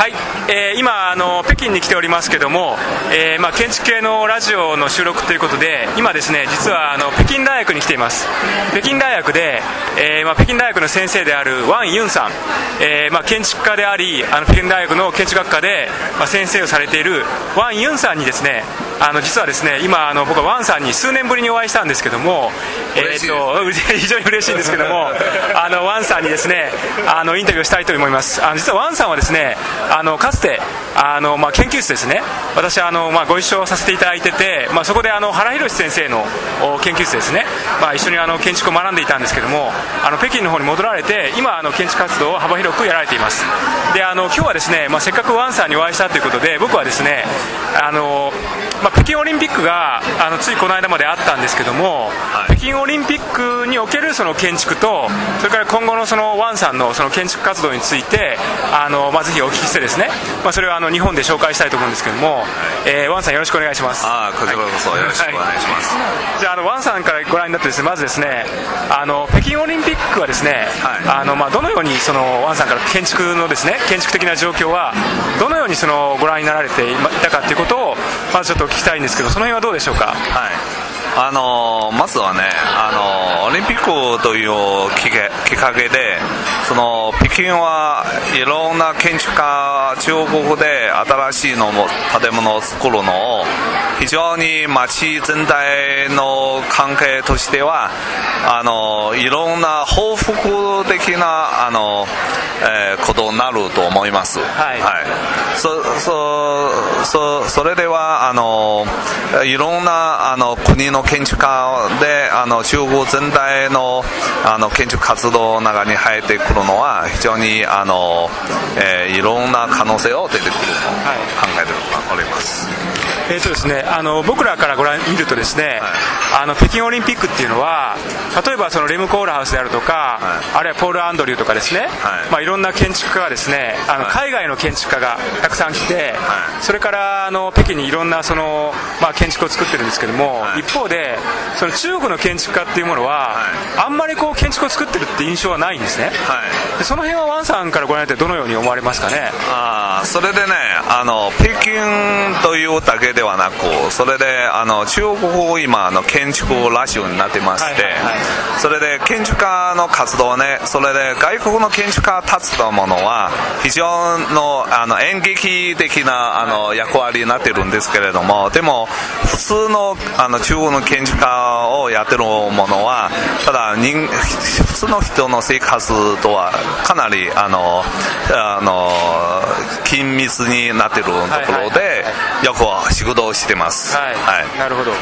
はい、今北京に来ておりますけども、建築系のラジオの収録ということで、今ですね、実は北京大学に来ています。北京大学で、北京大学の先生であるワン・ユンさん、建築家であり、北京大学の建築学科で、先生をされているワン・ユンさんにですね、実はですね、今僕はワンさんに数年ぶりにお会いしたんですけども、非常に嬉しいんですけどもワンさんにですねインタビューをしたいと思います。実はワンさんはですねかつて研究室ですね、私ご一緒させていただいてて、そこで原博先生の研究室ですね、一緒に建築を学んでいたんですけども、北京の方に戻られて、今建築活動を幅広くやられています。で今日はですね、せっかくワンさんにお会いしたということで、僕はですね北京オリンピックがついこの間まであったんですけども、はい、北京オリンピックにおけるその建築と、それから今後のそのワンさんのその建築活動についてぜひお聞きしてですね、それを日本で紹介したいと思うんですけども、ワンさんよろしくお願いします。こちらこそよろしくお願いします。はい、じゃあワンさんからご覧になってですね、まずですね北京オリンピックはですね、はい、どのようにそのワンさんから建築のですね、建築的な状況はどのようにそのご覧になられていたかということをまずちょっと聞きたいんですけど、その辺はどうでしょうか。はい、まずはね、オリンピックというきっかけで、その北京はいろんな建築家、中国で新しいのも建物を作るのを、非常に街全体の関係としては、いろんな報復的なことになると思います。はいはい、それではいろんな国の建築家で中国全体の建築活動の中に入ってくるのは、非常にいろんな可能性を出てくると考えております。ですね、僕らから見るとですね、はい、北京オリンピックっていうのは、例えばそのレム・コールハウスであるとか、はい、あるいはポール・アンドリューとかですね、はい、いろんな建築家がですね、海外の建築家がたくさん来て、はい、それから北京にいろんなその、建築を作ってるんですけども、はい、一方でその中国の建築家っていうものは、はい、あんまりこう建築を作ってるって印象はないんですね。はい、でその辺はワンさんからご覧になってどのように思われますかね。それでね、北京というだけではなく、それで中国を今建築ラジオになってまして、はいはいはい、それで建築家の活動ね、それで外国の建築家立つというものは非常の演劇的な役割になってるんですけれども、でも普通の中国の建築家をやってるものは、ただ普通の人の生活とはかなり緊密になってるところでよく仕事をしてます。はいはいはい、なるほど。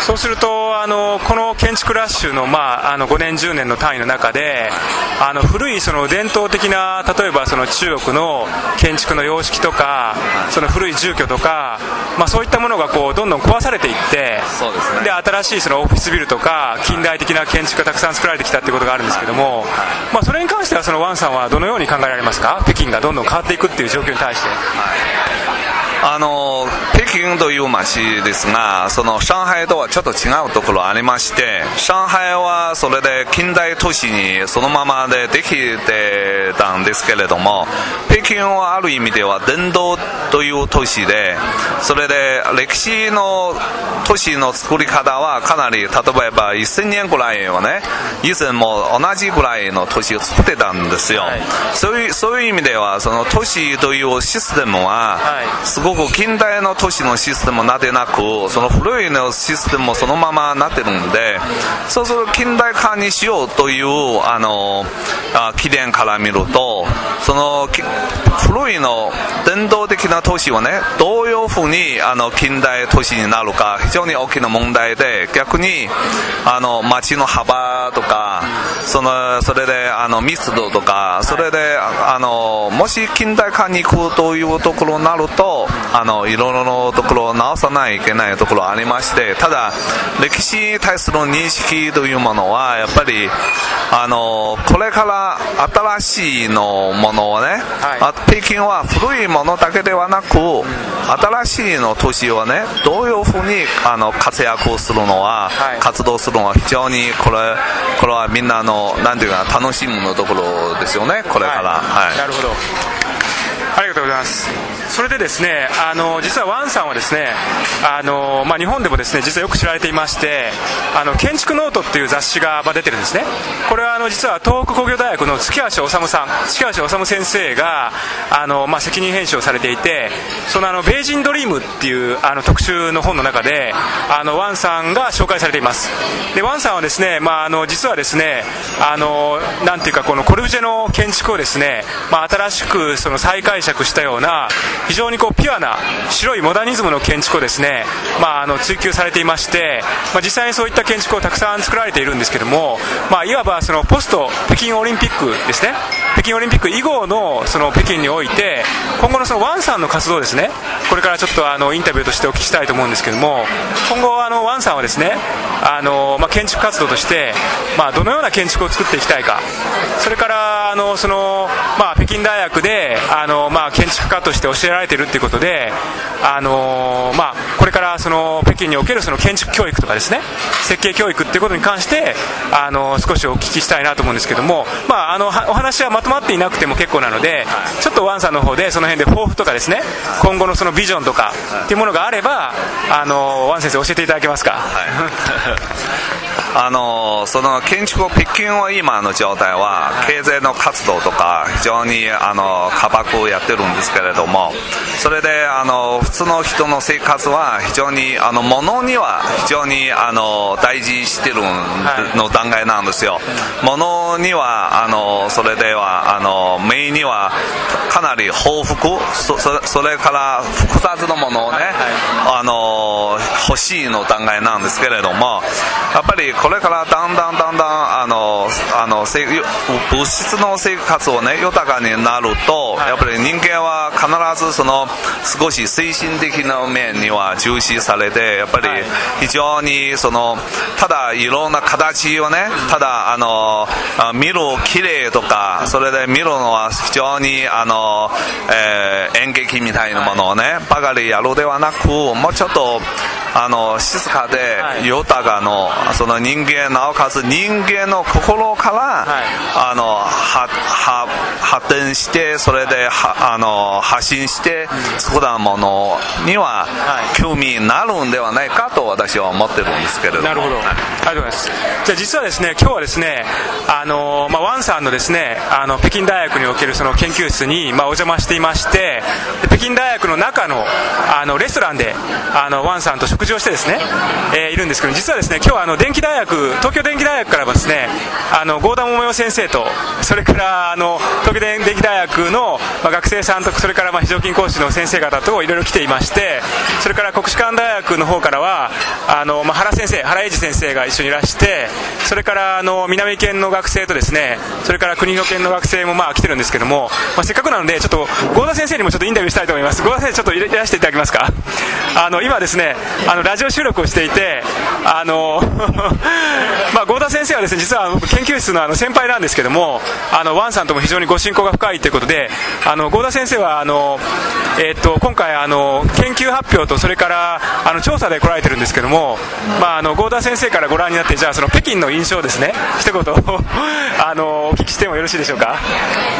そうするとこの建築ラッシュの、5年10年の単位の中で、古いその伝統的な、例えばその中国の建築の様式とか、その古い住居とか、そういったものがこうどんどん壊されていって、そうですね、で新しいそのオフィスビルとか近代的な建築がたくさん作られてきたということがあるんですけども、それに関してはそのワンさんはどのように考えられますか。北京がどんどん変わっていくっていう状況に対して。北京という街ですが、その上海とはちょっと違うところありまして、上海はそれで近代都市にそのままでできてたんですけれども、北京はある意味では伝統という都市で、それで歴史の都市の作り方はかなり、例えば1000年ぐらいはね、以前も同じぐらいの都市を作ってたんですよ。はい、そういう意味ではその都市というシステムはすごい近代の都市のシステムになってなく、その古いのシステムもそのままなってるので、そうすると近代化にしようという起点から見ると、その古いの伝統的な都市をね、どういうふうに近代都市になるか、非常に大きな問題で、逆に街の幅とか、それで密度とか、それでもし近代化に行くというところになると、いろいろなところを直さないといけないところがありまして、ただ歴史に対する認識というものは、やっぱりこれから新しいのものをね、はい、北京は古いものだけではなく、新しいの都市をね、どういうふうに活躍するのは、はい、活動するのは非常にこれはみんなのなんていうか楽しみのところですよね、これから。はいはい、なるほど。ありがとうございます。それでですね、実はワンさんはですね、日本でもですね実はよく知られていまして、建築ノートっていう雑誌が出てるんですね。これは実は東北工業大学の月橋治先生が責任編集をされていて、そのベイジンドリームっていう特集の本の中でワンさんが紹介されています。でワンさんはですね、実はですねなんていうかこのコルビュジェの建築をですね、新しくその再解釈したような非常にこうピュアな白いモダニズムの建築をですね、追求されていまして、実際にそういった建築をたくさん作られているんですけども、いわばそのポスト北京オリンピックですね、北京オリンピック以後のその北京において今後のそのワンさんの活動ですね、これからちょっとインタビューとしてお聞きしたいと思うんですけども、今後ワンさんはですね建築活動としてどのような建築を作っていきたいか、それから北京大学で建築家として教えられているということで、これからその北京におけるその建築教育とかですね、設計教育ということに関して少しお聞きしたいなと思うんですけども、お話はまとまっていなくても結構なので、ちょっとワンさんの方でその辺で抱負とかですね、今後のそのビジョンとかっていうものがあればワン先生教えていただけますか。その建築を北京は今の状態は経済の活動とか非常に価格をやってるんですけれども、それで普通の人の生活は非常に物には非常に大事してるの段階なんですよ。物にはそれでは目にはかなり豊富、それから複雑なものをね欲しいの段階なんですけれども、やっぱりこれからだんだん物質の生活をね豊かになると、やっぱり人間は必ずその少し精神的な面には重視されて、やっぱり非常にそのただいろんな形をね、ただ見る綺麗とか、それで見るのは非常に演劇みたいなものをねばかりやるではなく、もうちょっと静かで豊かのその人間、なおかつ人間の心から、発展して、それで発信して作ったものには興味になるんではないかと私は思ってるんですけれども。なるほど、ありがとうございます。じゃあ実はですね、今日はですねワンさんのですね北京大学におけるその研究室にお邪魔していまして、北京大学の中のレストランでワンさんと食事をしてですね、いるんですけど、実はですね今日は東京電機大学からはですね郷田百代先生と、それから東京電機大学の学生さんと、それから非常勤講師の先生方といろいろ来ていまして、それから国士舘大学の方からは原英二先生が一緒にいらして、それから南県の学生とですね、それから国の県の学生も来てるんですけども、せっかくなのでちょっと郷田先生にもちょっとインタビューしたいと思います。郷田先生、ちょっといらしていただけますか。今ですねラジオ収録をしていて郷田先生はですね、実は僕研究室の先輩なんですけども、ワンさんとも非常にご親交が深いということで、郷田先生は今回研究発表と、それから調査で来られてるんですけども、郷田先生からご覧になって、じゃあその北京の印象ですね、一言お聞きしてもよろしいでしょうか。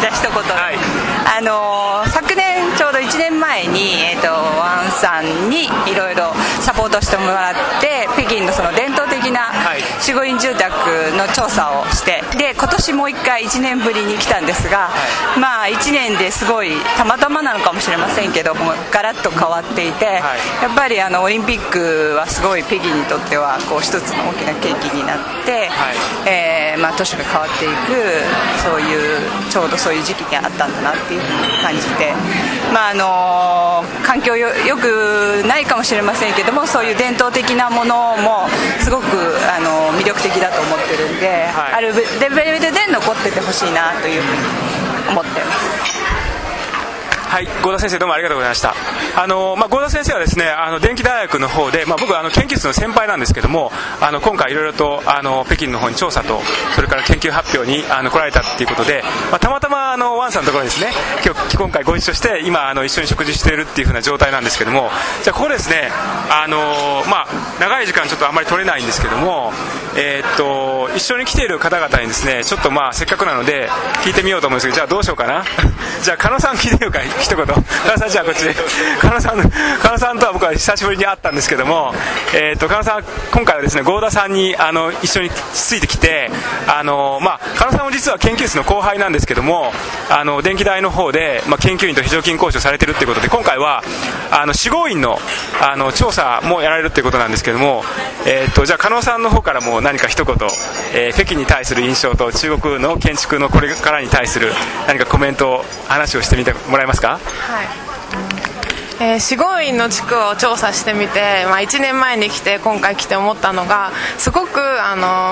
じゃあ一言、はい、昨年ちょうど1年前に、ワンさんにいろいろサポートしてもらって、北京のその伝統的な守護林住宅の調査をして、で今年もう一回1年ぶりに来たんですが、1年ですごいたまたまなのかもしれませんけどもガラッと変わっていて、やっぱりオリンピックはすごい北京にとってはこう一つの大きな契機になって、都市が変わっていく、そういうちょうどそういう時期にあったんだなっていうふうに感じて、環境よくないかもしれませんけども、そういう伝統的なものもすごく魅力的だと思ってるんで、あるレベルで残っててほしいなというふうに思ってます。はい、郷田先生、どうもありがとうございました。郷田先生はですね、電気大学の方で、僕は研究室の先輩なんですけども、今回いろいろと北京の方に調査と、それから研究発表に来られたっていうことで、たまたまワンさんのところにですね、今回ご一緒して、今一緒に食事しているっていう風な状態なんですけども、じゃあここですね長い時間ちょっとあんまり取れないんですけども、一緒に来ている方々にですね、ちょっとまあせっかくなので聞いてみようと思うんですけど、じゃあどうしようかなじゃあ狩野さん聞いてみようか、一言。狩野さん、じゃあこっち。狩野さんとは僕は久しぶりに会ったんですけども、狩野さん今回はですね、合田さんに一緒についてきて、狩野さんも実は研究室の後輩なんですけども、電気大の方で、研究員と非常勤講師をされているということで、今回は志望院の、調査もやられるということなんですけども、じゃあ狩野さんの方からも何か一言、北京に対する印象と中国の建築のこれからに対する何かコメントを話をしてみてもらえますか。はい、四合院の地区を調査してみて、1年前に来て今回来て思ったのがすごく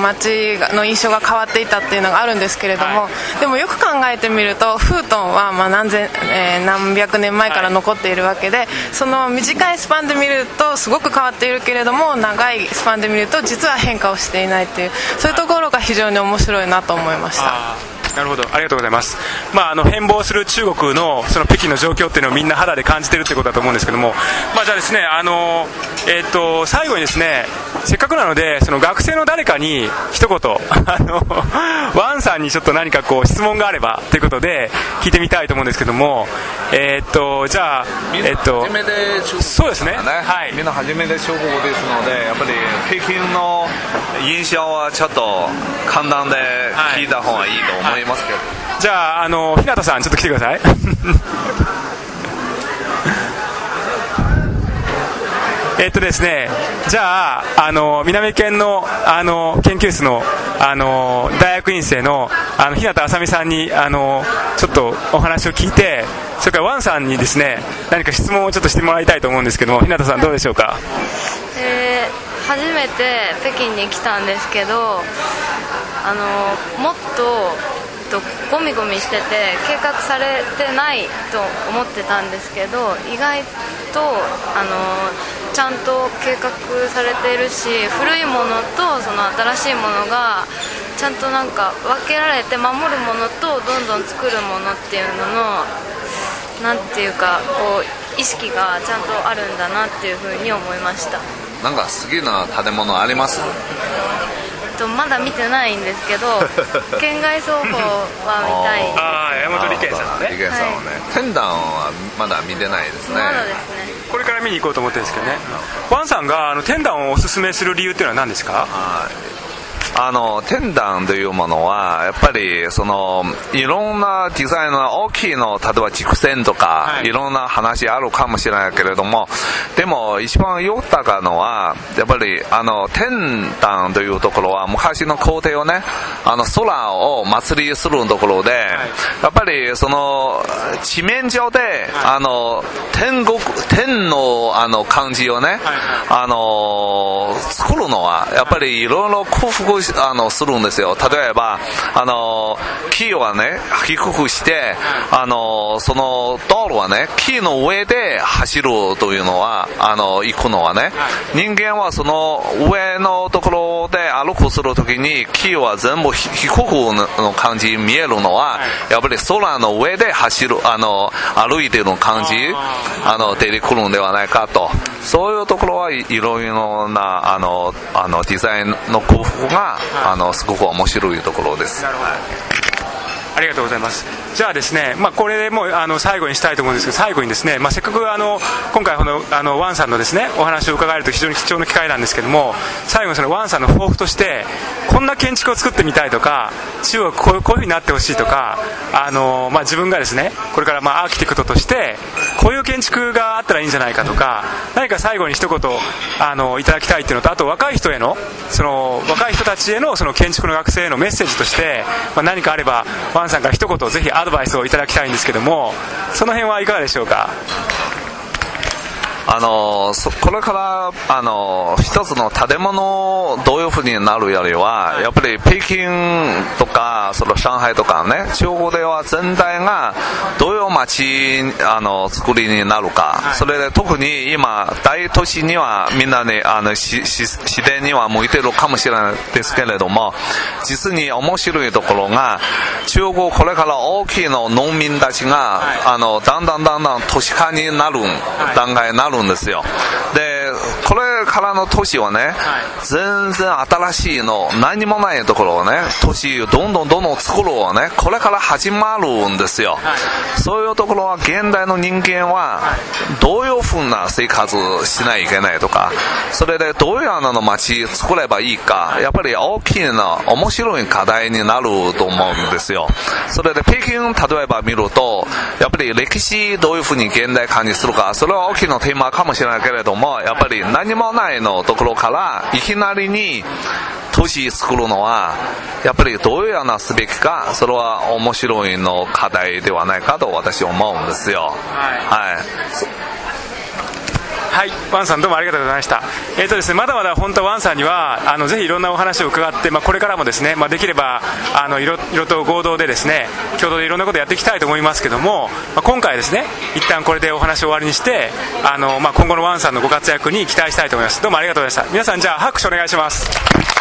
街の印象が変わっていたっていうのがあるんですけれども、はい、でもよく考えてみるとフートンは何百年前から残っているわけで、その短いスパンで見るとすごく変わっているけれども、長いスパンで見ると実は変化をしていないっていう、そういうところが非常に面白いなと思いました。なるほど、ありがとうございます。変貌する中国のその北京の状況っていうのをみんな肌で感じてるってことだと思うんですけども、じゃあですね、最後にですね、せっかくなのでその学生の誰かに一言ワンさんにちょっと何かこう質問があればということで聞いてみたいと思うんですけども、じゃあみんな初めて中国、そうですね、はい、みんな初めて中国ですので、やっぱり北京の印象はちょっと簡単で聞いた方がいいと思います。じゃあ、日向さんちょっと来てくださいですね、じゃあ、南県の、研究室の、大学院生の、日向あさみさんに、ちょっとお話を聞いて、それからワンさんにですね、何か質問をちょっとしてもらいたいと思うんですけども、日向さんどうでしょうか。初めて北京に来たんですけど、もっとゴミゴミしてて計画されてないと思ってたんですけど、意外とちゃんと計画されてるし、古いものとその新しいものがちゃんとなんか分けられて、守るものとどんどん作るものっていうののなんていうかこう意識がちゃんとあるんだなっていうふうに思いました。なんか好きな建物あります？まだ見てないんですけど県外走行は見たいです。大和理研さんね、天壇はまだ見てないですね。これから見に行こうと思ってるんですけどね。ワンさんが天壇をおすすめする理由っていうのは何ですか？天壇というものはやっぱりそのいろんなデザインの大きいの、例えば軸線とか、いろんな話あるかもしれないけれども、でも一番良かったのはやっぱり天壇というところは昔の皇帝をね、空を祭りするところで、やっぱりその地面上で天の漢字をね作るのはやっぱりいろいろ工夫するんですよ。例えば木はね低くしてその道路はね木の上で走るというのは行くのはね、人間はその上のところで歩くするときに木は全部低くの感じ見えるのは、やっぱり空の上で走る歩いてる感じ出てくるんではないかと、そういうところはいろいろなデザインの工夫がすごく面白いところです。なるほど、ありがとうございます。じゃあですね、これでもう最後にしたいと思うんですけど、最後にですね、せっかく今回ワンさんのですねお話を伺えると非常に貴重な機会なんですけども、最後にそのワンさんの抱負として、こんな建築を作ってみたいとか、中国こういうふうになってほしいとか、自分がですねこれからアーキテクトとしてこういう建築があったらいいんじゃないかとか、何か最後に一言いただきたいっていうのと、あと若い人たちへのその建築の学生へのメッセージとして、何かあればワンさんから一言ぜひアドバイスをいただきたいんですけども、その辺はいかがでしょうか。これから一つの建物どういうふうになるよりは、やっぱり北京とかその上海とかね、中国では全体がどういう街作りになるか、それで特に今大都市にはみんなね自然には向いてるかもしれないですけれども、実に面白いところが、中国これから大きいの農民たちがだんだん都市化になる段階になるんですよ。でこれからの都市はね、全然新しいの何もないところをね、都市をどんどん作るをね、これから始まるんですよ、はい、そういうところは現代の人間はどういうふうな生活をしないといけないとか、それでどういう穴の街作ればいいか、やっぱり大きな面白い課題になると思うんですよ。それで北京例えば見ると、やっぱり歴史どういうふうに現代化にするか、それは大きなテーマかもしれないけれども、やっぱり何もないのところからいきなりに都市作るのはやっぱりどういうようなすべきか、それは面白いの課題ではないかと私は思うんですよ。はい、ワンさんどうもありがとうございました。ですね、まだまだ本当はワンさんにはぜひいろんなお話を伺って、これからもですね、できればいろいろと合同でですね、共同でいろんなことやっていきたいと思いますけども、今回ですね一旦これでお話を終わりにして今後のワンさんのご活躍に期待したいと思います。どうもありがとうございました。皆さんじゃあ拍手お願いします。